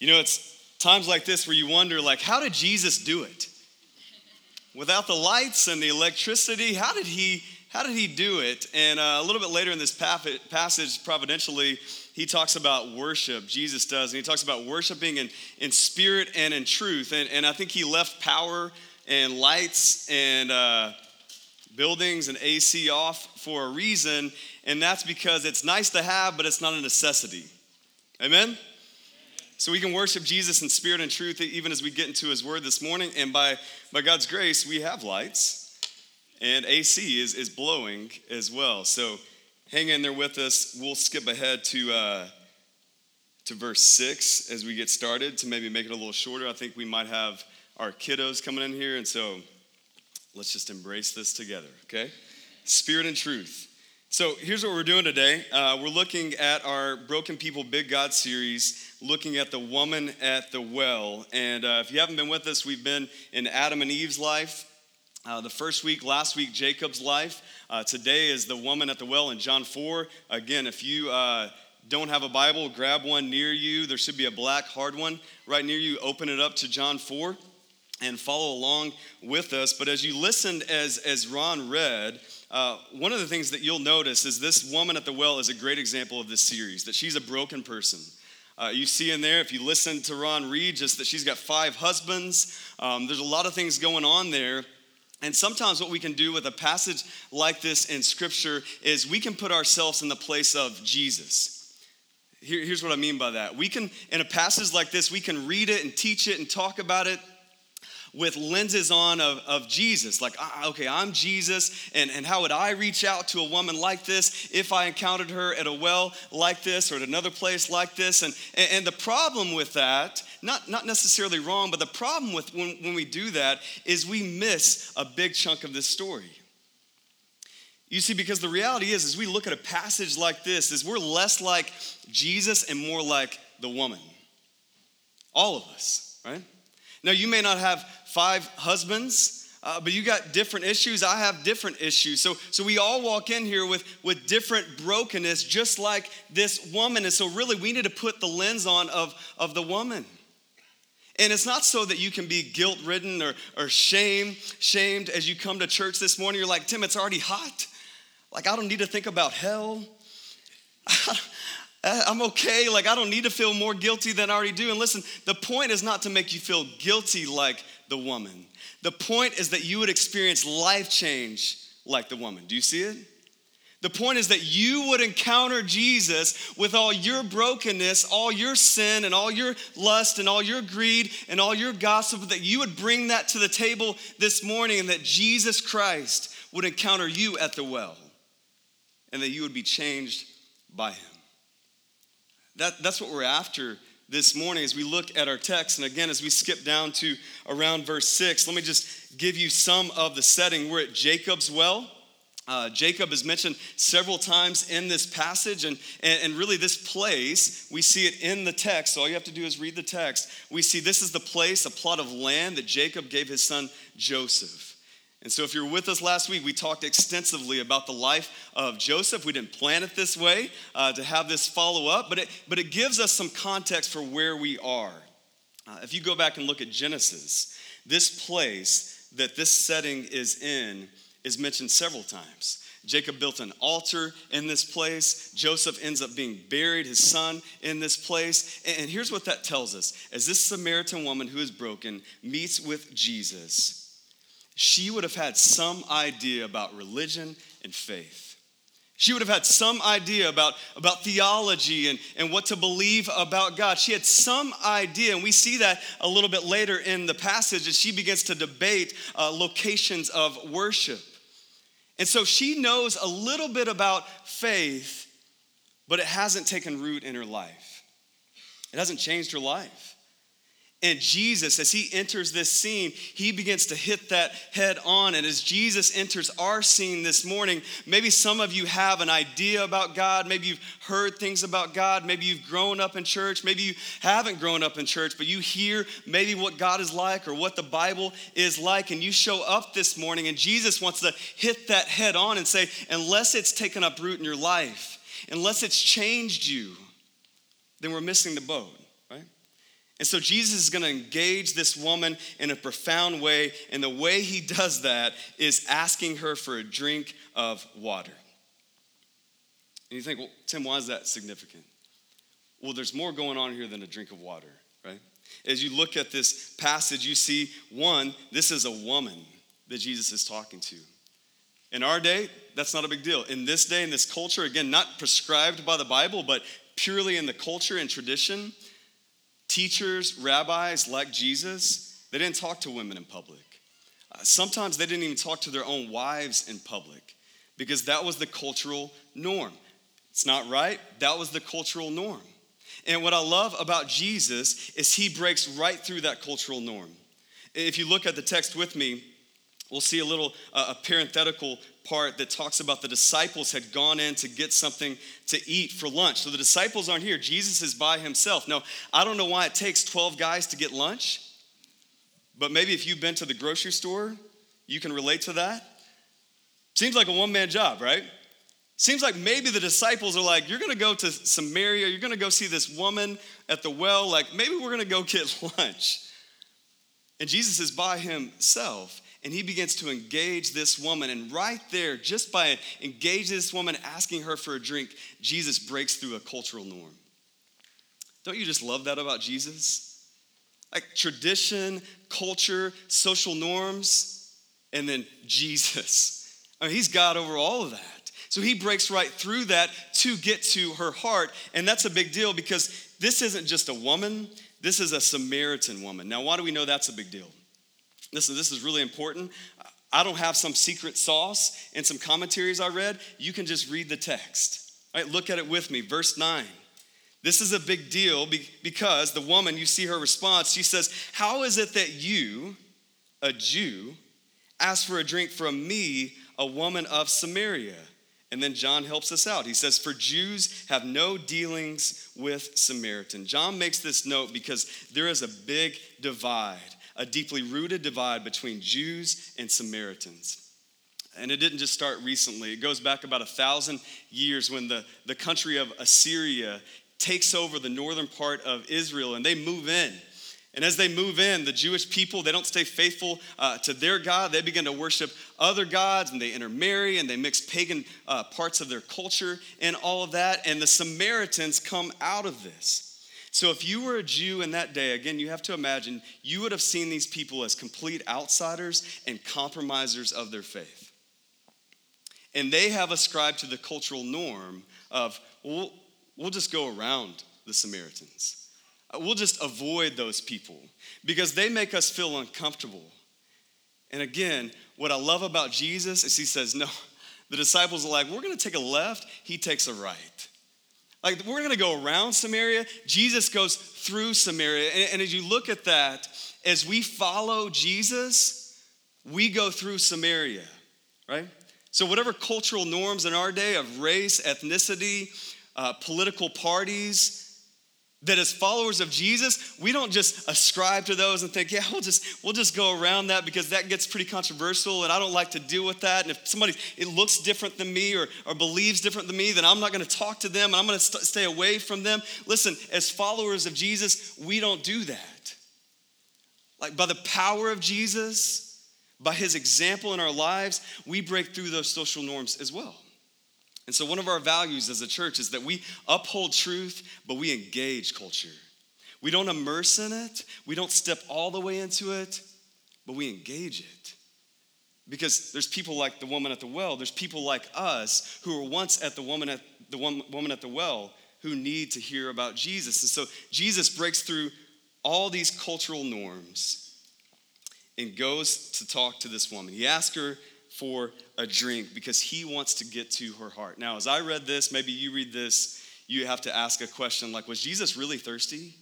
You know, it's times like this where you wonder, like, how did Jesus do it? Without the lights and the electricity, how did he do it? And a little bit later in this passage, providentially, he talks about worship. Jesus does. And he talks about worshiping in spirit and in truth. And I think he left power and lights and buildings and AC off for a reason. And that's because it's nice to have, but it's not a necessity. Amen? So we can worship Jesus in spirit and truth even as we get into his word this morning. And by God's grace, we have lights. And AC is blowing as well. So hang in there with us. We'll skip ahead to verse 6 as we get started to maybe make it a little shorter. I think we might have our kiddos coming in here. And so let's just embrace this together, okay? Spirit and truth. So here's what we're doing today. We're looking at our Broken People Big God series, looking at the woman at the well. And if you haven't been with us, we've been in Adam and Eve's life. The first week, last week, Jacob's life. Today is the woman at the well in John 4. Again, if you don't have a Bible, grab one near you. There should be a black hard one right near you. Open it up to John 4 and follow along with us. But as you listened, as Ron read, one of the things that you'll notice is this woman at the well is a great example of this series, that she's a broken person. You see in there, if you listen to Ron read, just that she's got 5 husbands. There's a lot of things going on there. And sometimes what we can do with a passage like this in Scripture is we can put ourselves in the place of Jesus. Here's what I mean by that. We can, in a passage like this, we can read it and teach it and talk about it with lenses on of Jesus. Like, okay, I'm Jesus, and how would I reach out to a woman like this if I encountered her at a well like this or at another place like this? And the problem with that, not necessarily wrong, but the problem with when we do that is we miss a big chunk of this story. You see, because the reality is, as we look at a passage like this, is we're less like Jesus and more like the woman. All of us, right? Now, you may not have 5 husbands, but you got different issues. I have different issues. So we all walk in here with different brokenness, just like this woman. And so really, we need to put the lens on of the woman. And it's not so that you can be guilt-ridden or shamed as you come to church this morning. You're like, Tim, it's already hot. Like, I don't need to think about hell. I'm okay, like I don't need to feel more guilty than I already do. And listen, the point is not to make you feel guilty like the woman. The point is that you would experience life change like the woman. Do you see it? The point is that you would encounter Jesus with all your brokenness, all your sin, and all your lust, and all your greed, and all your gossip, that you would bring that to the table this morning, and that Jesus Christ would encounter you at the well, and that you would be changed by him. That's what we're after this morning as we look at our text. And again, as we skip down to around verse 6, let me just give you some of the setting. We're at Jacob's well. Jacob is mentioned several times in this passage. And really this place, we see it in the text. So all you have to do is read the text. We see this is the place, a plot of land that Jacob gave his son Joseph. And so if you're with us last week, we talked extensively about the life of Joseph. We didn't plan it this way to have this follow up, but it gives us some context for where we are. If you go back and look at Genesis, this place that this setting is in is mentioned several times. Jacob built an altar in this place. Joseph ends up being buried, his son, in this place. And here's what that tells us. As this Samaritan woman who is broken meets with Jesus, she would have had some idea about religion and faith. She would have had some idea about theology and what to believe about God. She had some idea, and we see that a little bit later in the passage as she begins to debate locations of worship. And so she knows a little bit about faith, but it hasn't taken root in her life. It hasn't changed her life. And Jesus, as he enters this scene, he begins to hit that head on. And as Jesus enters our scene this morning, maybe some of you have an idea about God. Maybe you've heard things about God. Maybe you've grown up in church. Maybe you haven't grown up in church, but you hear maybe what God is like or what the Bible is like. And you show up this morning, and Jesus wants to hit that head on and say, unless it's taken up root in your life, unless it's changed you, then we're missing the boat. And so Jesus is going to engage this woman in a profound way, and the way he does that is asking her for a drink of water. And you think, well, Tim, why is that significant? Well, there's more going on here than a drink of water, right? As you look at this passage, you see, one, this is a woman that Jesus is talking to. In our day, that's not a big deal. In this day, in this culture, again, not prescribed by the Bible, but purely in the culture and tradition, teachers, rabbis like Jesus, they didn't talk to women in public. Sometimes they didn't even talk to their own wives in public because that was the cultural norm. It's not right. That was the cultural norm. And what I love about Jesus is he breaks right through that cultural norm. If you look at the text with me, we'll see a little a parenthetical part that talks about the disciples had gone in to get something to eat for lunch. So the disciples aren't here. Jesus is by himself. Now, I don't know why it takes 12 guys to get lunch, but maybe if you've been to the grocery store, you can relate to that. Seems like a one-man job, right? Seems like maybe the disciples are like, you're going to go to Samaria, you're going to go see this woman at the well, like maybe we're going to go get lunch. And Jesus is by himself, and he begins to engage this woman. And right there, just by engaging this woman, asking her for a drink, Jesus breaks through a cultural norm. Don't you just love that about Jesus? Like tradition, culture, social norms, and then Jesus. I mean, he's God over all of that. So he breaks right through that to get to her heart, and that's a big deal because this isn't just a woman, this is a Samaritan woman. Now, why do we know that's a big deal? Listen, this is really important. I don't have some secret sauce and some commentaries I read. You can just read the text. All right, look at it with me, verse 9. This is a big deal because the woman, you see her response, she says, "How is it that you, a Jew, ask for a drink from me, a woman of Samaria?" And then John helps us out. He says, "For Jews have no dealings with Samaritans." John makes this note because there is a big divide, a deeply rooted divide between Jews and Samaritans. And it didn't just start recently. It goes back about 1,000 years when the country of Assyria takes over the northern part of Israel and they move in. And as they move in, the Jewish people, they don't stay faithful to their God. They begin to worship other gods, and they intermarry, and they mix pagan parts of their culture and all of that. And the Samaritans come out of this. So if you were a Jew in that day, again, you have to imagine, you would have seen these people as complete outsiders and compromisers of their faith. And they have ascribed to the cultural norm of, well, we'll just go around the Samaritans. We'll just avoid those people because they make us feel uncomfortable. And again, what I love about Jesus is he says, no, the disciples are like, we're going to take a left. He takes a right. Like, we're going to go around Samaria. Jesus goes through Samaria. And as you look at that, as we follow Jesus, we go through Samaria, right? So whatever cultural norms in our day of race, ethnicity, political parties, that as followers of Jesus, we don't just ascribe to those and think, yeah, we'll just go around that because that gets pretty controversial and I don't like to deal with that. And if somebody, it looks different than me or believes different than me, then I'm not going to talk to them and I'm going to stay away from them. Listen, as followers of Jesus, we don't do that. Like by the power of Jesus, by his example in our lives, we break through those social norms as well. And so one of our values as a church is that we uphold truth, but we engage culture. We don't immerse in it. We don't step all the way into it, but we engage it. Because there's people like the woman at the well. There's people like us who were once at the woman at the well who need to hear about Jesus. And so Jesus breaks through all these cultural norms and goes to talk to this woman. He asks her for a drink because he wants to get to her heart. Now, as I read this, maybe you read this, you have to ask a question like, was Jesus really thirsty?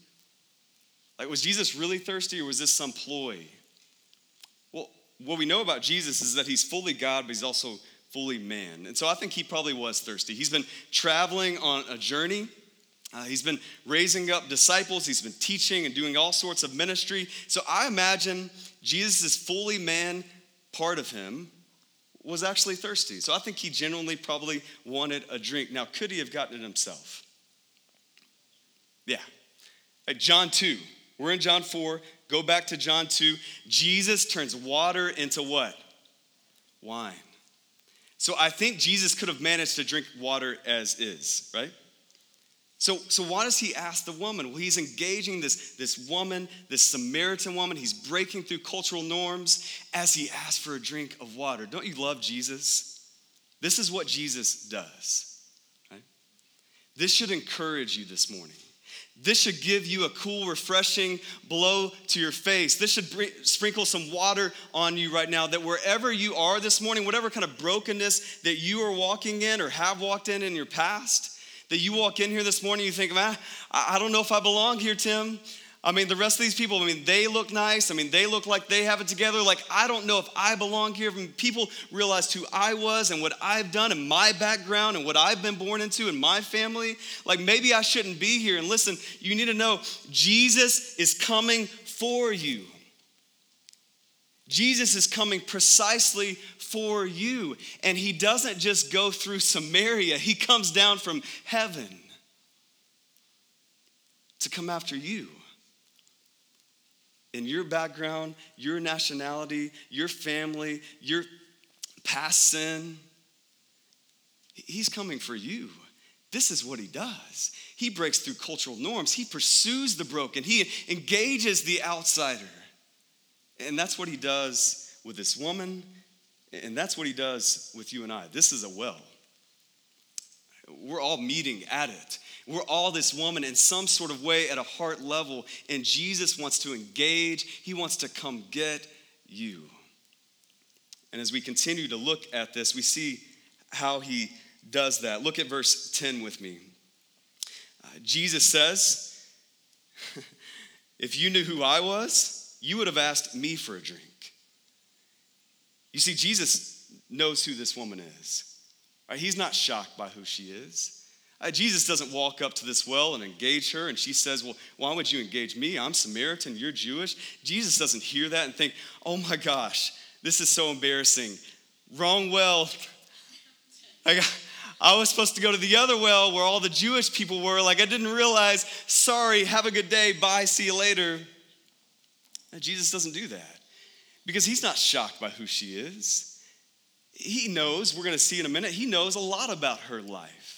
Like, was Jesus really thirsty or was this some ploy? Well, what we know about Jesus is that he's fully God, but he's also fully man. And so I think he probably was thirsty. He's been traveling on a journey. He's been raising up disciples. He's been teaching and doing all sorts of ministry. So I imagine Jesus is fully man, part of him, was actually thirsty. So I think he genuinely probably wanted a drink. Now, could he have gotten it himself? Yeah. Like John 2, We're in John 4. Go back to John 2. Jesus turns water into what? Wine. So I think Jesus could have managed to drink water as is, right? So why does he ask the woman? Well, he's engaging this woman, this Samaritan woman. He's breaking through cultural norms as he asks for a drink of water. Don't you love Jesus? This is what Jesus does, right? This should encourage you this morning. This should give you a cool, refreshing blow to your face. This should sprinkle some water on you right now, that wherever you are this morning, whatever kind of brokenness that you are walking in or have walked in your past, that you walk in here this morning, you think, man, I don't know if I belong here, Tim. I mean, the rest of these people, I mean, they look nice. I mean, they look like they have it together. Like, I don't know if I belong here. I mean, people realized who I was and what I've done and my background and what I've been born into and my family. Like, maybe I shouldn't be here. And listen, you need to know Jesus is coming for you. Jesus is coming precisely for you. And he doesn't just go through Samaria. He comes down from heaven to come after you. In your background, your nationality, your family, your past sin. He's coming for you. This is what he does. He breaks through cultural norms. He pursues the broken. He engages the outsider. And that's what he does with this woman. And that's what he does with you and I. This is a well. We're all meeting at it. We're all this woman in some sort of way at a heart level. And Jesus wants to engage. He wants to come get you. And as we continue to look at this, we see how he does that. Look at verse 10 with me. Jesus says, if you knew who I was, you would have asked me for a drink. You see, Jesus knows who this woman is. Right? He's not shocked by who she is. Jesus doesn't walk up to this well and engage her, and she says, well, why would you engage me? I'm Samaritan, you're Jewish. Jesus doesn't hear that and think, oh my gosh, this is so embarrassing. Wrong well. I was supposed to go to the other well where all the Jewish people were. Like, I didn't realize, sorry, have a good day, bye, see you later. No, Jesus doesn't do that because he's not shocked by who she is. He knows, we're going to see in a minute, he knows a lot about her life.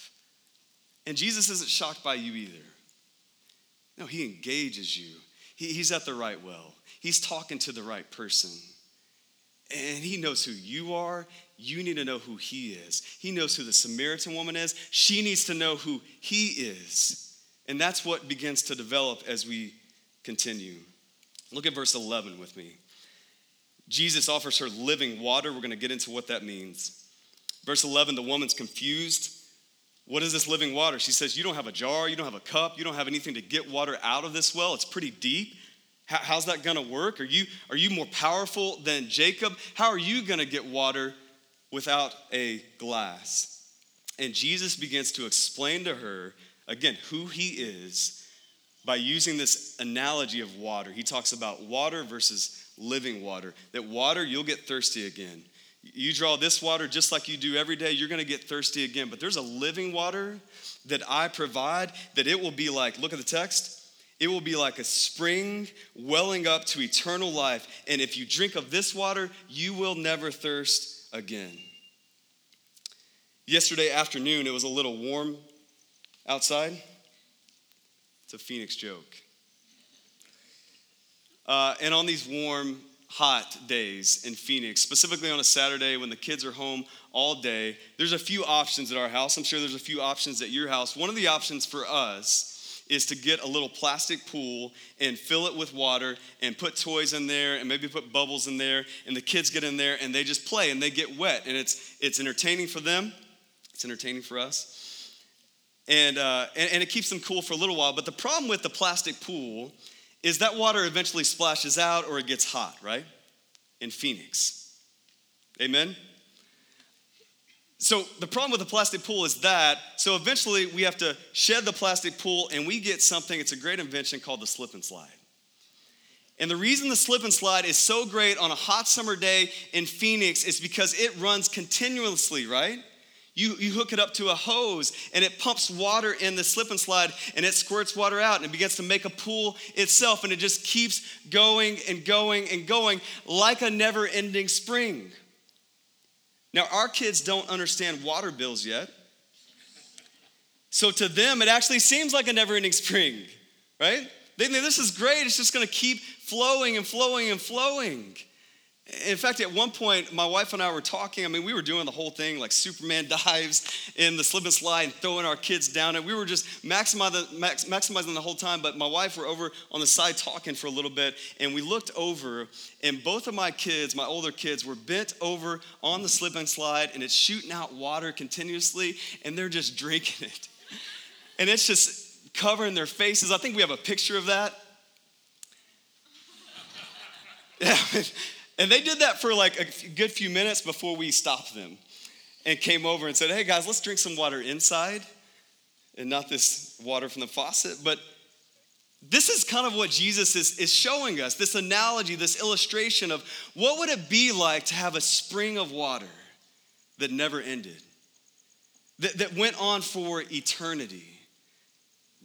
And Jesus isn't shocked by you either. No, he engages you. He's at the right well. He's talking to the right person. And he knows who you are. You need to know who he is. He knows who the Samaritan woman is. She needs to know who he is. And that's what begins to develop as we continue. Look at verse 11 with me. Jesus offers her living water. We're going to get into what that means. Verse 11, the woman's confused. What is this living water? She says, you don't have a jar, you don't have a cup, you don't have anything to get water out of this well. It's pretty deep. How's that going to work? Are you more powerful than Jacob? How are you going to get water without a glass? And Jesus begins to explain to her, again, who he is, by using this analogy of water. He talks about water versus living water. That water, you'll get thirsty again. You draw this water just like you do every day, you're going to get thirsty again. But there's a living water that I provide that it will be like, look at the text, it will be like a spring welling up to eternal life. And if you drink of this water, you will never thirst again. Yesterday afternoon, it was a little warm outside. It's a Phoenix joke. And on these warm, hot days in Phoenix, specifically on a Saturday when the kids are home all day, there's a few options at our house. I'm sure there's a few options at your house. One of the options for us is to get a little plastic pool and fill it with water and put toys in there and maybe put bubbles in there, and the kids get in there and they just play and they get wet, and it's entertaining for them. It's entertaining for us. And it keeps them cool for a little while. But the problem with the plastic pool is that water eventually splashes out or it gets hot, right? In Phoenix. Amen? So the problem with the plastic pool is that, so eventually we have to shed the plastic pool and we get something, it's a great invention called the slip and slide. And the reason the slip and slide is so great on a hot summer day in Phoenix is because it runs continuously, right? You hook it up to a hose and it pumps water in the slip and slide and it squirts water out and it begins to make a pool itself, and it just keeps going and going and going like a never-ending spring. Now, our kids don't understand water bills yet. So to them, it actually seems like a never-ending spring, right? They think this is great. It's just going to keep flowing and flowing and flowing. In fact, at one point, my wife and I were talking. I mean, we were doing the whole thing, like Superman dives in the slip and slide and throwing our kids down. And we were just maximizing the whole time. But my wife were over on the side talking for a little bit. And we looked over, and both of my kids, my older kids, were bent over on the slip and slide. And it's shooting out water continuously. And they're just drinking it. And it's just covering their faces. I think we have a picture of that. Yeah. And they did that for like a good few minutes before we stopped them and came over and said, hey, guys, let's drink some water inside and not this water from the faucet. But this is kind of what Jesus is showing us, this analogy, this illustration of what would it be like to have a spring of water that never ended, that went on for eternity.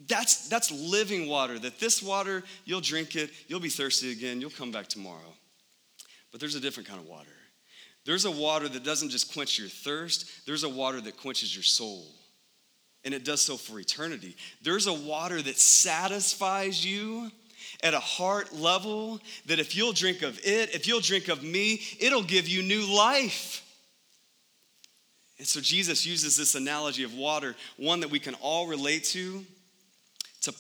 That's living water, that this water, you'll drink it, you'll be thirsty again, you'll come back tomorrow. But there's a different kind of water. There's a water that doesn't just quench your thirst. There's a water that quenches your soul. And it does so for eternity. There's a water that satisfies you at a heart level, that if you'll drink of it, if you'll drink of me, it'll give you new life. And so Jesus uses this analogy of water, one that we can all relate to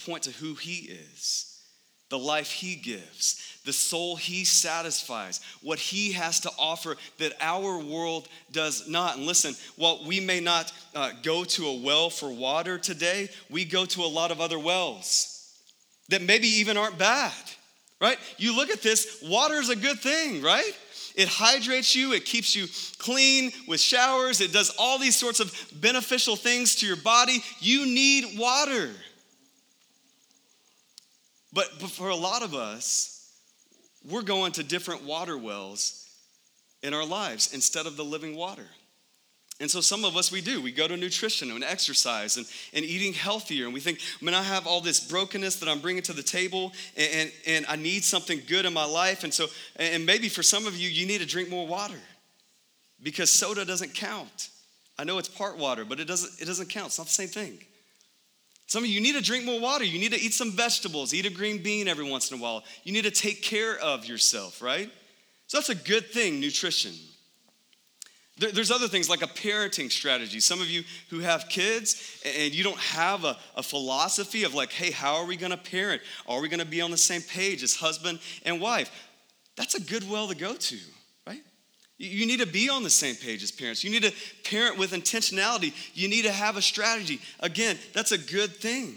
point to who he is. The life he gives, the soul he satisfies, what he has to offer that our world does not. And listen, while we may not go to a well for water today, we go to a lot of other wells that maybe even aren't bad, right? You look at this, water is a good thing, right? It hydrates you, it keeps you clean with showers, it does all these sorts of beneficial things to your body. You need water. But for a lot of us, we're going to different water wells in our lives instead of the living water. And so some of us, we do. We go to nutrition and exercise and eating healthier. And we think, I mean, I have all this brokenness that I'm bringing to the table, and I need something good in my life. And so, and maybe for some of you, you need to drink more water because soda doesn't count. I know it's part water, but it doesn't count. It's not the same thing. Some of you need to drink more water. You need to eat some vegetables, eat a green bean every once in a while. You need to take care of yourself, right? So that's a good thing, nutrition. There's other things like a parenting strategy. Some of you who have kids and you don't have a philosophy of like, hey, how are we going to parent? Are we going to be on the same page as husband and wife? That's a good well to go to. You need to be on the same page as parents. You need to parent with intentionality. You need to have a strategy. Again, that's a good thing.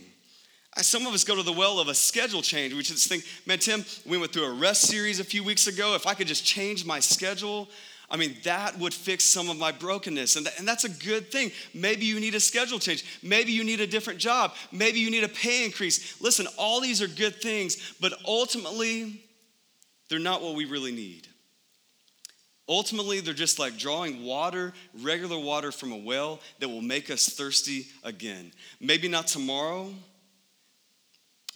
Some of us go to the well of a schedule change. We just think, man, Tim, we went through a rest series a few weeks ago. If I could just change my schedule, I mean, that would fix some of my brokenness. And that's a good thing. Maybe you need a schedule change. Maybe you need a different job. Maybe you need a pay increase. Listen, all these are good things, but ultimately, they're not what we really need. Ultimately, they're just like drawing water, regular water from a well that will make us thirsty again. Maybe not tomorrow,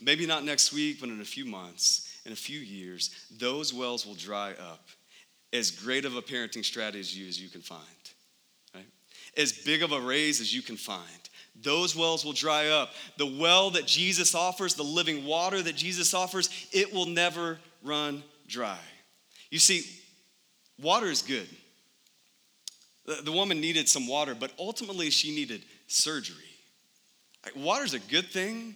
maybe not next week, but in a few months, in a few years, those wells will dry up. As great of a parenting strategy as you can find, right? As big of a raise as you can find. Those wells will dry up. The well that Jesus offers, the living water that Jesus offers, it will never run dry. You see, water is good. The woman needed some water, but ultimately she needed surgery. Water's a good thing,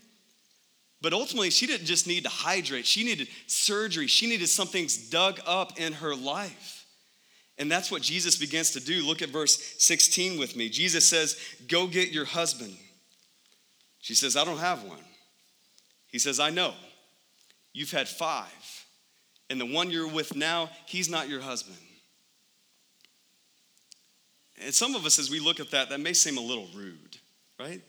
but ultimately she didn't just need to hydrate. She needed surgery. She needed something dug up in her life. And that's what Jesus begins to do. Look at verse 16 with me. Jesus says, go get your husband. She says, I don't have one. He says, I know. You've had 5. And the one you're with now, he's not your husband. And some of us, as we look at that, that may seem a little rude, right?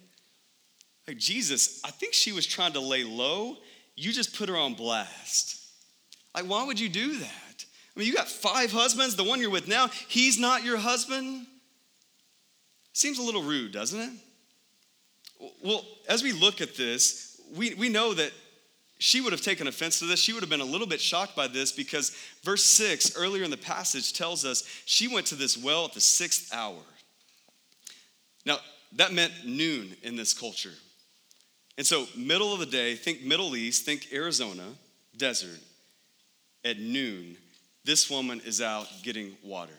Like, Jesus, I think she was trying to lay low. You just put her on blast. Like, why would you do that? I mean, you got 5 husbands. The one you're with now, he's not your husband. Seems a little rude, doesn't it? Well, as we look at this, we know that she would have taken offense to this. She would have been a little bit shocked by this because verse 6 earlier in the passage tells us she went to this well at the 6th hour. Now, that meant noon in this culture. And so middle of the day, think Middle East, think Arizona, desert. At noon, this woman is out getting water.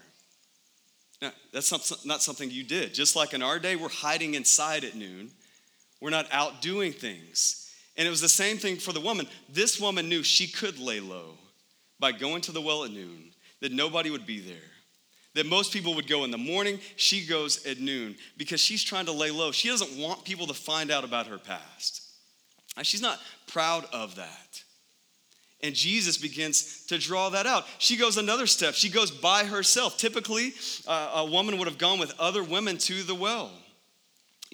Now, that's not something you did. Just like in our day, we're hiding inside at noon. We're not out doing things. And it was the same thing for the woman. This woman knew she could lay low by going to the well at noon, that nobody would be there, that most people would go in the morning. She goes at noon because she's trying to lay low. She doesn't want people to find out about her past. She's not proud of that. And Jesus begins to draw that out. She goes another step. She goes by herself. Typically, a woman would have gone with other women to the well.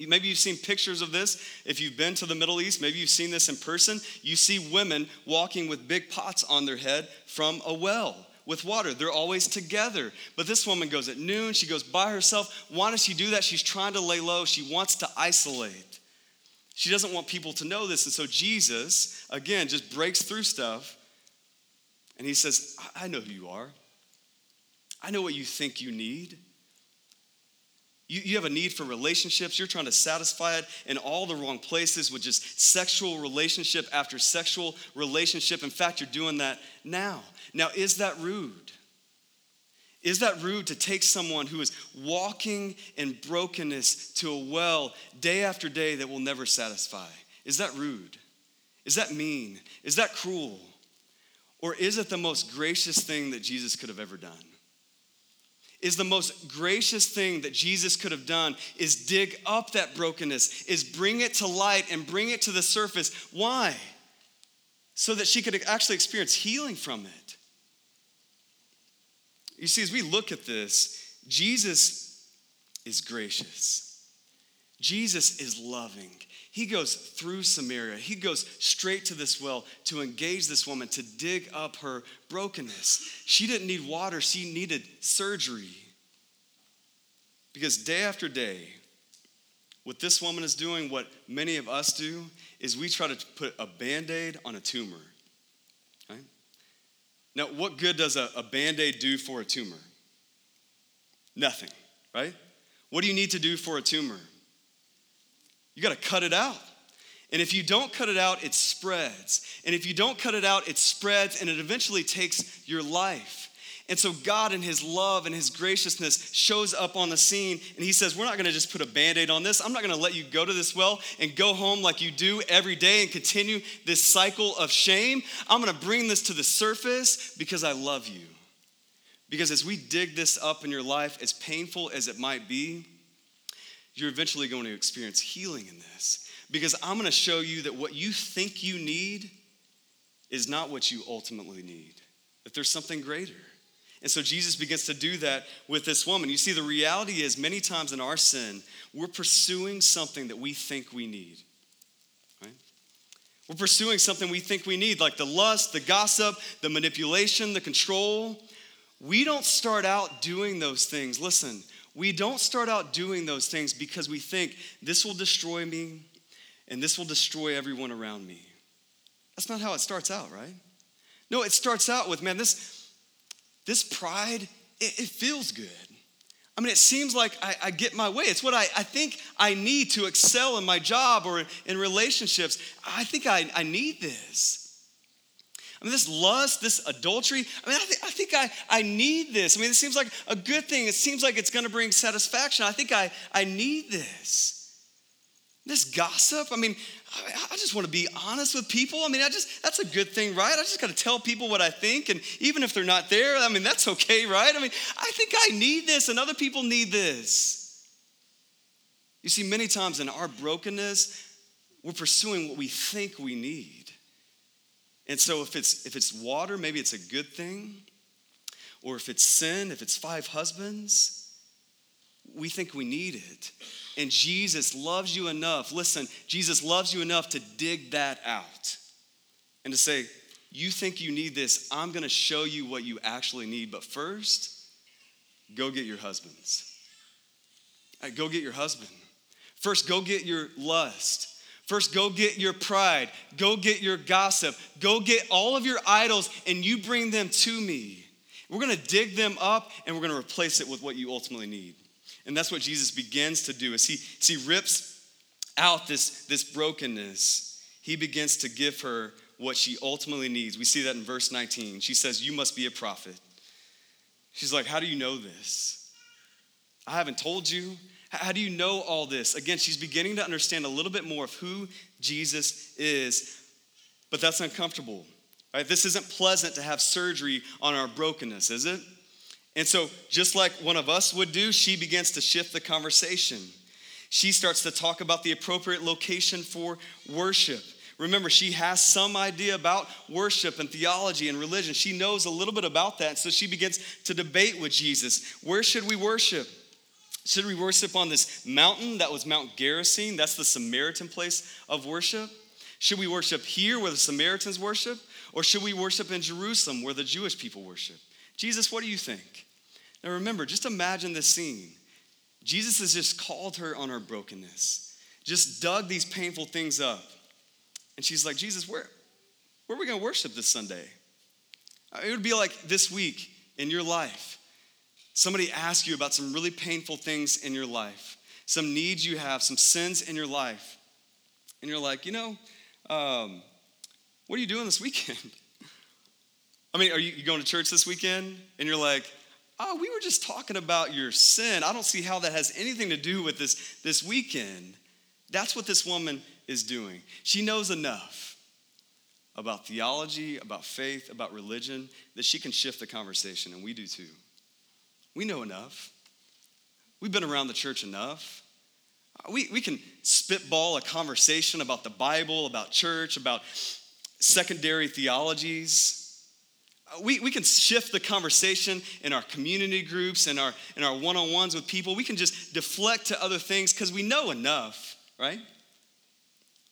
Maybe you've seen pictures of this. If you've been to the Middle East, maybe you've seen this in person. You see women walking with big pots on their head from a well with water. They're always together. But this woman goes at noon. She goes by herself. Why does she do that? She's trying to lay low. She wants to isolate. She doesn't want people to know this. And so Jesus, again, just breaks through stuff. And he says, I know who you are. I know what you think you need. You have a need for relationships. You're trying to satisfy it in all the wrong places with just sexual relationship after sexual relationship. In fact, you're doing that now. Now, is that rude? Is that rude to take someone who is walking in brokenness to a well day after day that will never satisfy? Is that rude? Is that mean? Is that cruel? Or is it the most gracious thing that Jesus could have ever done? Is the most gracious thing that Jesus could have done is dig up that brokenness, is bring it to light and bring it to the surface. Why? So that she could actually experience healing from it. You see, as we look at this, Jesus is gracious. Jesus is loving. He goes through Samaria. He goes straight to this well to engage this woman, to dig up her brokenness. She didn't need water. She needed surgery. Because day after day, what this woman is doing, what many of us do, is we try to put a Band-Aid on a tumor. Right? Now, what good does a Band-Aid do for a tumor? Nothing, right? What do you need to do for a tumor? You got to cut it out. And if you don't cut it out, it spreads. And if you don't cut it out, it spreads, and it eventually takes your life. And so God in his love and his graciousness shows up on the scene, and he says, we're not going to just put a Band-Aid on this. I'm not going to let you go to this well and go home like you do every day and continue this cycle of shame. I'm going to bring this to the surface because I love you. Because as we dig this up in your life, as painful as it might be, you're eventually going to experience healing in this because I'm going to show you that what you think you need is not what you ultimately need, that there's something greater. And so Jesus begins to do that with this woman. You see, the reality is many times in our sin, we're pursuing something that we think we need. We're pursuing something we think we need, like the lust, the gossip, the manipulation, the control. We don't start out doing those things. Listen, we don't start out doing those things because we think this will destroy me and this will destroy everyone around me. That's not how it starts out, right? No, it starts out with, man, this pride, it feels good. I mean, it seems like I get my way. It's what I think I need to excel in my job or in relationships. I think I need this. I mean, this lust, this adultery, I mean, I think I need this. I mean, it seems like a good thing. It seems like it's going to bring satisfaction. I think I need this. This gossip, I mean, I just want to be honest with people. I mean, that's a good thing, right? I just got to tell people what I think. And even if they're not there, I mean, that's okay, right? I mean, I think I need this and other people need this. You see, many times in our brokenness, we're pursuing what we think we need. And so if it's water, maybe it's a good thing. Or if it's sin, if it's 5 husbands, we think we need it. And Jesus loves you enough. Listen, Jesus loves you enough to dig that out and to say, you think you need this. I'm going to show you what you actually need. But first, go get your husbands. Right, go get your husband. First, go get your lust. First, go get your pride. Go get your gossip. Go get all of your idols and you bring them to me. We're going to dig them up and we're going to replace it with what you ultimately need. And that's what Jesus begins to do as he rips out this brokenness. He begins to give her what she ultimately needs. We see that in verse 19. She says, "You must be a prophet." She's like, "How do you know this? I haven't told you. How do you know all this?" Again, she's beginning to understand a little bit more of who Jesus is, but that's uncomfortable, right? This isn't pleasant to have surgery on our brokenness, is it? And so just like one of us would do, she begins to shift the conversation. She starts to talk about the appropriate location for worship. Remember, she has some idea about worship and theology and religion. She knows a little bit about that, so she begins to debate with Jesus. Where should we worship? Should we worship on this mountain? That was Mount Gerizim. That's the Samaritan place of worship. Should we worship here where the Samaritans worship? Or should we worship in Jerusalem where the Jewish people worship? Jesus, what do you think? Now remember, just imagine this scene. Jesus has just called her on her brokenness, just dug these painful things up. And she's like, "Jesus, where are we going to worship this Sunday?" It would be like this week in your life. Somebody asks you about some really painful things in your life, some needs you have, some sins in your life. And you're like, what are you doing this weekend? I mean, are you going to church this weekend? And you're like, "Oh, we were just talking about your sin. I don't see how that has anything to do with this weekend." That's what this woman is doing. She knows enough about theology, about faith, about religion, that she can shift the conversation, and we do too. We know enough. We've been around the church enough. We can spitball a conversation about the Bible, about church, about secondary theologies. We can shift the conversation in our community groups and in our one-on-ones with people. We can just deflect to other things because we know enough, right?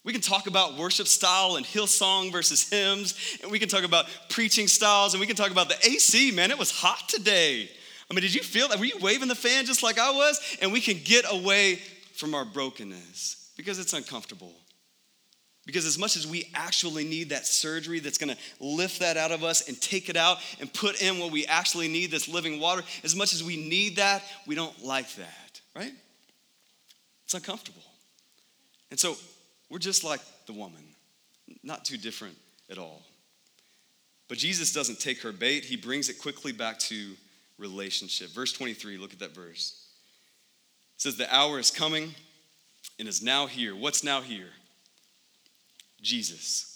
We can talk about worship style and Hillsong versus hymns, and we can talk about preaching styles, and we can talk about the AC, man, it was hot today. I mean, did you feel that? Were you waving the fan just like I was? And we can get away from our brokenness because it's uncomfortable. Because as much as we actually need that surgery that's going to lift that out of us and take it out and put in what we actually need, this living water, as much as we need that, we don't like that, right? It's uncomfortable. And so we're just like the woman, not too different at all. But Jesus doesn't take her bait. He brings it quickly back to relationship. Verse 23, look at that verse. It says, "The hour is coming and is now here." What's now here? Jesus.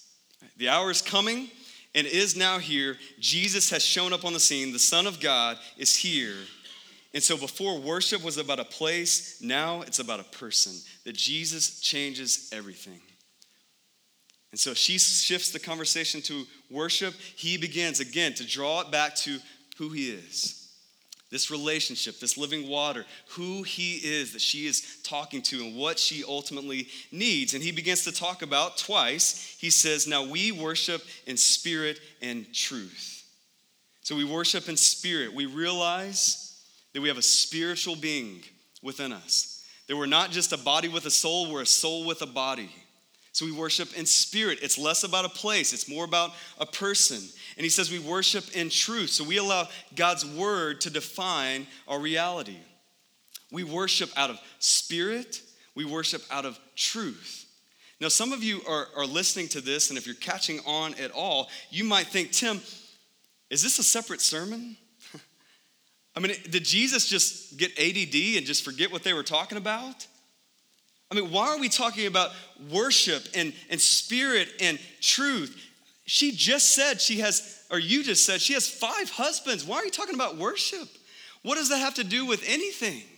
The hour is coming and is now here. Jesus has shown up on the scene. The Son of God is here. And so before worship was about a place, now it's about a person. That Jesus changes everything. And so she shifts the conversation to worship. He begins again to draw it back to who he is. This relationship, this living water, who he is that she is talking to and what she ultimately needs. And he begins to talk about twice. He says, "Now we worship in spirit and truth." So we worship in spirit. We realize that we have a spiritual being within us. That we're not just a body with a soul, we're a soul with a body. So we worship in spirit. It's less about a place. It's more about a person. And he says we worship in truth. So we allow God's word to define our reality. We worship out of spirit. We worship out of truth. Now, some of you are listening to this, and if you're catching on at all, you might think, "Tim, is this a separate sermon? I mean, did Jesus just get ADD and just forget what they were talking about? I mean, why are we talking about worship and spirit and truth? She just said she has, or you just said she has 5 husbands. Why are you talking about worship? What does that have to do with anything?"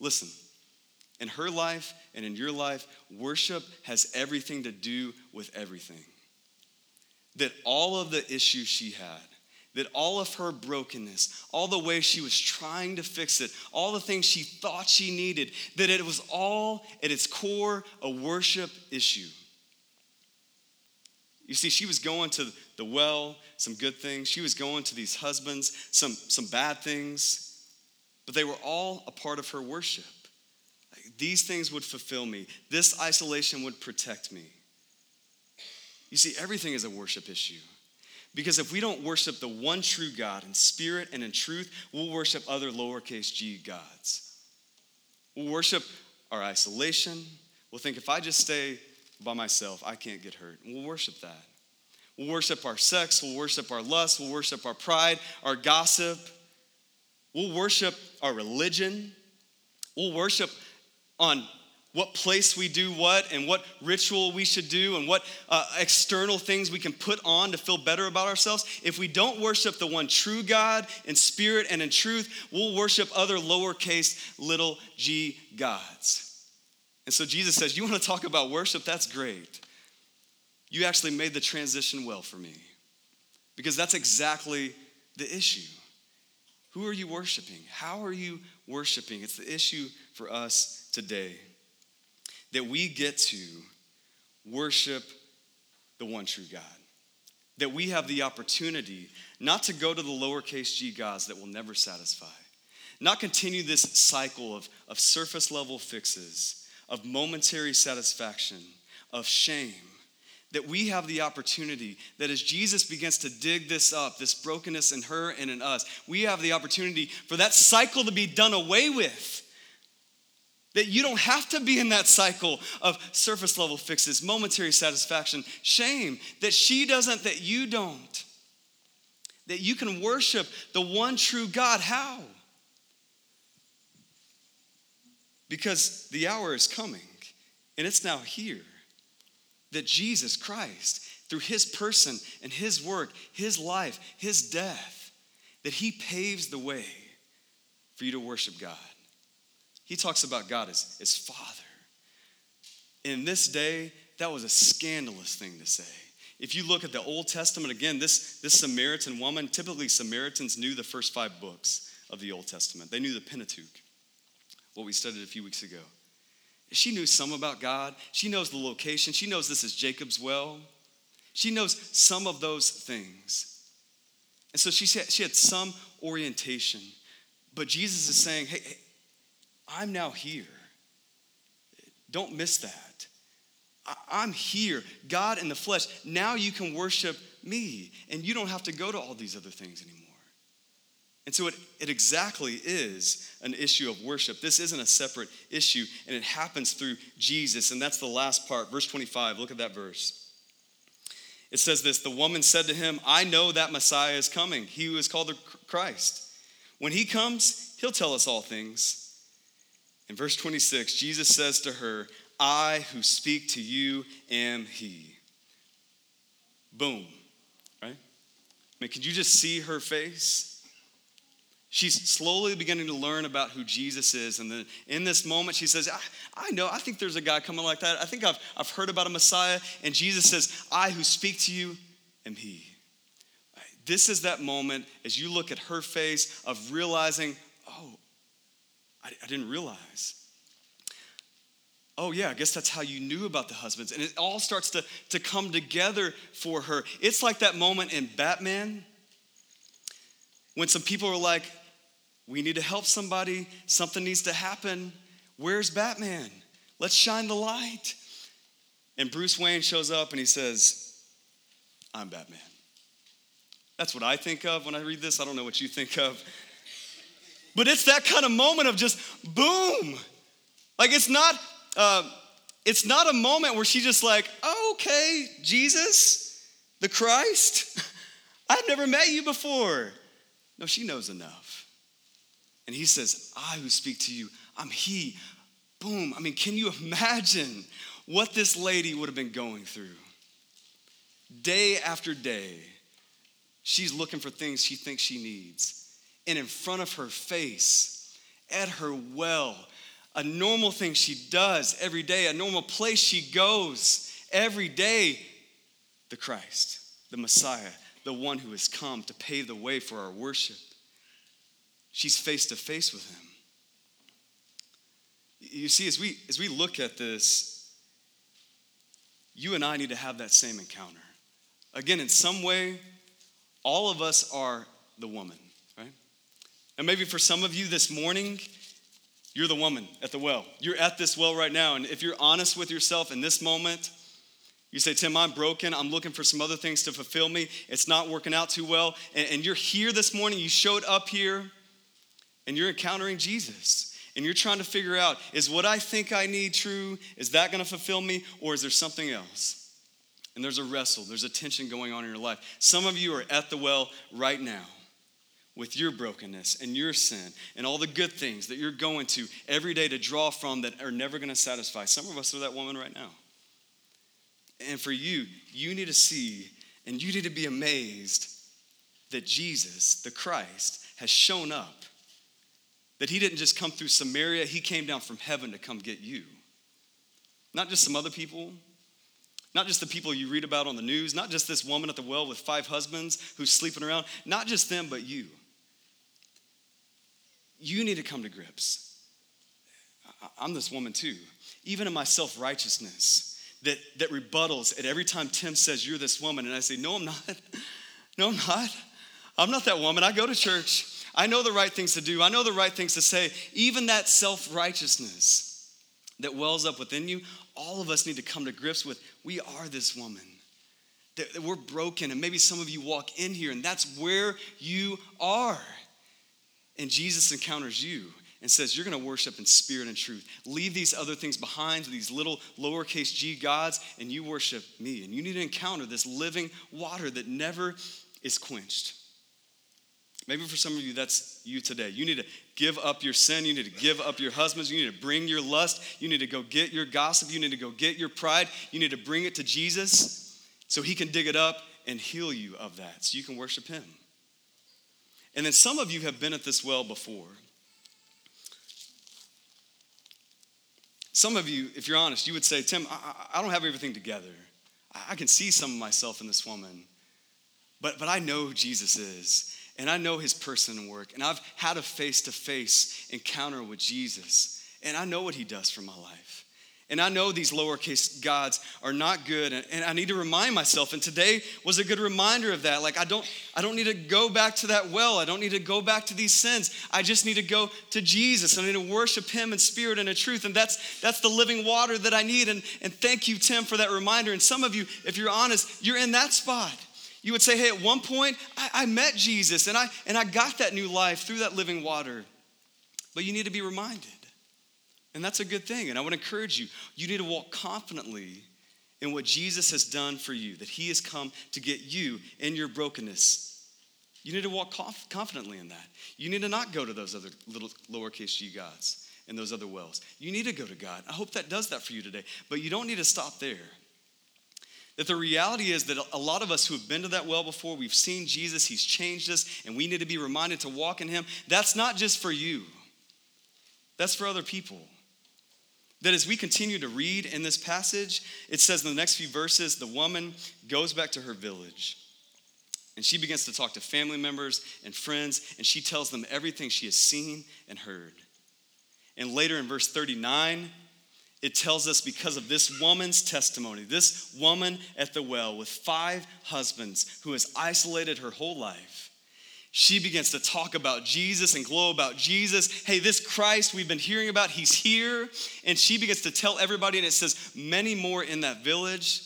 Listen, in her life and in your life, worship has everything to do with everything. That all of the issues she had, that all of her brokenness, all the way she was trying to fix it, all the things she thought she needed, that it was all, at its core, a worship issue. You see, she was going to the well, some good things. She was going to these husbands, some bad things. but they were all a part of her worship. These things would fulfill me. This isolation would protect me. You see, everything is a worship issue. Because if we don't worship the one true God in spirit and in truth, we'll worship other lowercase g gods. We'll worship our isolation. We'll think, if I just stay by myself, I can't get hurt. And we'll worship that. We'll worship our sex. We'll worship our lust. We'll worship our pride, our gossip. We'll worship our religion. We'll worship on what place we do what and what ritual we should do and what external things we can put on to feel better about ourselves. If we don't worship the one true God in spirit and in truth, we'll worship other lowercase little g gods. And so Jesus says, you want to talk about worship? That's great. You actually made the transition well for me, because that's exactly the issue. Who are you worshiping? How are you worshiping? It's the issue for us today, that we get to worship the one true God, that we have the opportunity not to go to the lowercase g gods that will never satisfy, not continue this cycle of surface level fixes, of momentary satisfaction, of shame, that we have the opportunity that as Jesus begins to dig this up, this brokenness in her and in us, we have the opportunity for that cycle to be done away with. That you don't have to be in that cycle of surface level fixes, momentary satisfaction, shame. That she doesn't, that you don't. That you can worship the one true God. How? Because the hour is coming, and it's now here, that Jesus Christ, through his person and his work, his life, his death, that he paves the way for you to worship God. He talks about God as Father. In this day, that was a scandalous thing to say. If you look at the Old Testament, again, this Samaritan woman, typically Samaritans knew the first 5 books of the Old Testament. They knew the Pentateuch, what we studied a few weeks ago. She knew some about God. She knows the location. She knows this is Jacob's well. She knows some of those things. And so she had some orientation. But Jesus is saying, hey, I'm now here. Don't miss that. I'm here, God in the flesh. Now you can worship me, and you don't have to go to all these other things anymore. And so it exactly is an issue of worship. This isn't a separate issue, and it happens through Jesus, and that's the last part. Verse 25, look at that verse. It says this, the woman said to him, I know that Messiah is coming, he who is called the Christ. When he comes, he'll tell us all things. In verse 26, Jesus says to her, I who speak to you am he. Boom, right? I mean, can you just see her face? She's slowly beginning to learn about who Jesus is. And then in this moment, she says, I know, I think there's a guy coming like that. I think I've heard about a Messiah. And Jesus says, I who speak to you am he. Right? This is that moment as you look at her face of realizing, oh, I didn't realize. Oh yeah, I guess that's how you knew about the husbands. And it all starts to come together for her. It's like that moment in Batman when some people are like, we need to help somebody. Something needs to happen. Where's Batman? Let's shine the light. And Bruce Wayne shows up and he says, I'm Batman. That's what I think of when I read this. I don't know what you think of. But it's that kind of moment of just boom. Like it's not a moment where she's just like, oh, okay, Jesus, the Christ, I've never met you before. No, she knows enough. And he says, I who speak to you, I'm he. Boom. I mean, can you imagine what this lady would have been going through? Day after day, she's looking for things she thinks she needs. And in front of her face, at her well, a normal thing she does every day, a normal place she goes every day, the Christ, the Messiah, the one who has come to pave the way for our worship. She's face to face with him. You see, as we look at this, you and I need to have that same encounter. Again, in some way, all of us are the woman. And maybe for some of you this morning, you're the woman at the well. You're at this well right now. And if you're honest with yourself in this moment, you say, Tim, I'm broken. I'm looking for some other things to fulfill me. It's not working out too well. And you're here this morning. You showed up here and you're encountering Jesus. And you're trying to figure out, is what I think I need true? Is that going to fulfill me? Or is there something else? And there's a wrestle. There's a tension going on in your life. Some of you are at the well right now with your brokenness and your sin and all the good things that you're going to every day to draw from that are never going to satisfy. Some of us are that woman right now. And for you, you need to see and you need to be amazed that Jesus, the Christ, has shown up. That he didn't just come through Samaria, he came down from heaven to come get you. Not just some other people, not just the people you read about on the news, not just this woman at the well with 5 husbands who's sleeping around, not just them, but you. You need to come to grips. I'm this woman too. Even in my self-righteousness, that rebuttals at every time Tim says, you're this woman. And I say, no, I'm not. No, I'm not. I'm not that woman. I go to church. I know the right things to do. I know the right things to say. Even that self-righteousness that wells up within you, all of us need to come to grips with, we are this woman. That we're broken. And maybe some of you walk in here and that's where you are. And Jesus encounters you and says, you're going to worship in spirit and truth. Leave these other things behind, these little lowercase g gods, and you worship me. And you need to encounter this living water that never is quenched. Maybe for some of you, that's you today. You need to give up your sin. You need to give up your husbands. You need to bring your lust. You need to go get your gossip. You need to go get your pride. You need to bring it to Jesus so he can dig it up and heal you of that so you can worship him. And then some of you have been at this well before. Some of you, if you're honest, you would say, Tim, I don't have everything together. I can see some of myself in this woman, but I know who Jesus is, and I know his person and work, and I've had a face-to-face encounter with Jesus, and I know what he does for my life. And I know these lowercase gods are not good, and I need to remind myself, and today was a good reminder of that. Like, I don't need to go back to that well. I don't need to go back to these sins. I just need to go to Jesus. I need to worship him in spirit and in truth, and that's the living water that I need, and thank you, Tim, for that reminder. And some of you, if you're honest, you're in that spot. You would say, hey, at one point, I met Jesus, and I got that new life through that living water, but you need to be reminded. And that's a good thing. And I would encourage you, you need to walk confidently in what Jesus has done for you, that he has come to get you in your brokenness. You need to walk confidently in that. You need to not go to those other little lowercase g gods and those other wells. You need to go to God. I hope that does that for you today. But you don't need to stop there. That the reality is that a lot of us who have been to that well before, we've seen Jesus, he's changed us, and we need to be reminded to walk in him. That's not just for you. That's for other people. That as we continue to read in this passage, it says in the next few verses, the woman goes back to her village and she begins to talk to family members and friends, and she tells them everything she has seen and heard. And later in verse 39, it tells us because of this woman's testimony, this woman at the well with 5 husbands who has isolated her whole life, she begins to talk about Jesus and glow about Jesus. Hey, this Christ we've been hearing about, he's here. And she begins to tell everybody, and it says many more in that village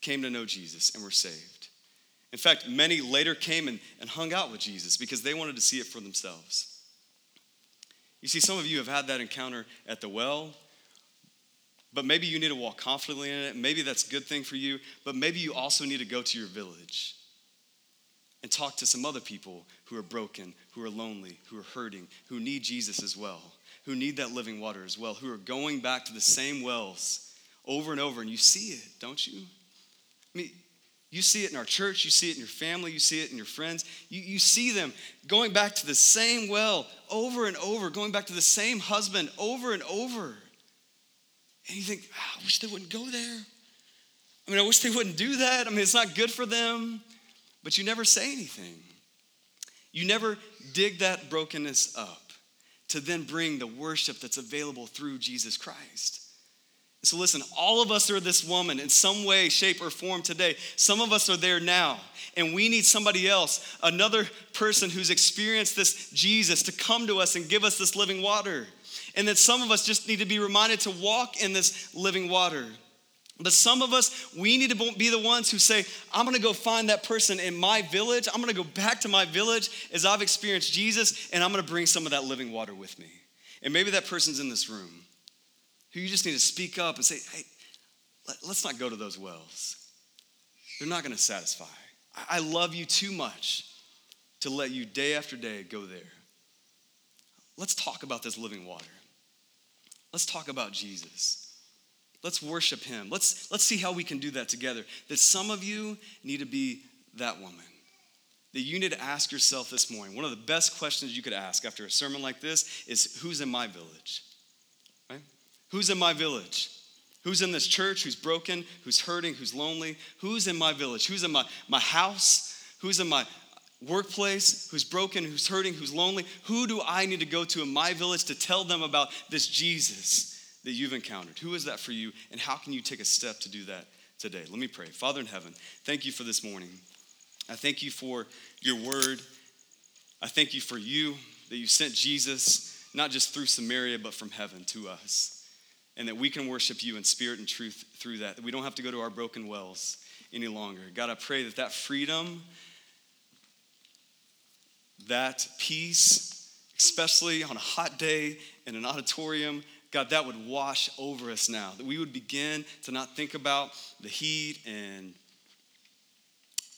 came to know Jesus and were saved. In fact, many later came and hung out with Jesus because they wanted to see it for themselves. You see, some of you have had that encounter at the well, but maybe you need to walk confidently in it. Maybe that's a good thing for you, but maybe you also need to go to your village and talk to some other people who are broken, who are lonely, who are hurting, who need Jesus as well, who need that living water as well, who are going back to the same wells over and over, and you see it, don't you? I mean, you see it in our church, you see it in your family, you see it in your friends. You see them going back to the same well over and over, going back to the same husband over and over. And you think, oh, I wish they wouldn't go there. I mean, I wish they wouldn't do that. I mean, it's not good for them. But you never say anything. You never dig that brokenness up to then bring the worship that's available through Jesus Christ. And so listen, all of us are this woman in some way, shape, or form today. Some of us are there now. and we need somebody else, another person who's experienced this Jesus, to come to us and give us this living water. And that some of us just need to be reminded to walk in this living water. But some of us, we need to be the ones who say, I'm going to go find that person in my village. I'm going to go back to my village as I've experienced Jesus, and I'm going to bring some of that living water with me. And maybe that person's in this room who you just need to speak up and say, hey, let's not go to those wells. They're not going to satisfy. I love you too much to let you day after day go there. Let's talk about this living water. Let's talk about Jesus. Let's worship him. Let's see how we can do that together. That some of you need to be that woman. That you need to ask yourself this morning. One of the best questions you could ask after a sermon like this is, who's in my village? Right? Who's in my village? Who's in this church? Who's broken? Who's hurting? Who's lonely? Who's in my village? Who's in my house? Who's in my workplace? Who's broken? Who's hurting? Who's lonely? Who do I need to go to in my village to tell them about this Jesus that you've encountered? Who is that for you, and how can you take a step to do that today? Let me pray. Father in heaven, thank you for this morning. I thank you for your word. I thank you for you, that you sent Jesus, not just through Samaria, but from heaven to us, and that we can worship you in spirit and truth through that, that we don't have to go to our broken wells any longer. God, I pray that freedom, that peace, especially on a hot day in an auditorium, God, that would wash over us now, that we would begin to not think about the heat and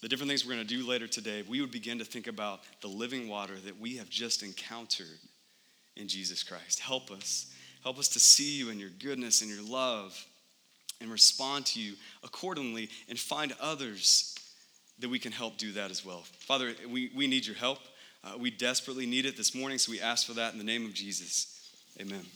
the different things we're going to do later today. We would begin to think about the living water that we have just encountered in Jesus Christ. Help us. Help us to see you in your goodness and your love, and respond to you accordingly, and find others that we can help do that as well. Father, we need your help. We desperately need it this morning, so we ask for that in the name of Jesus. Amen.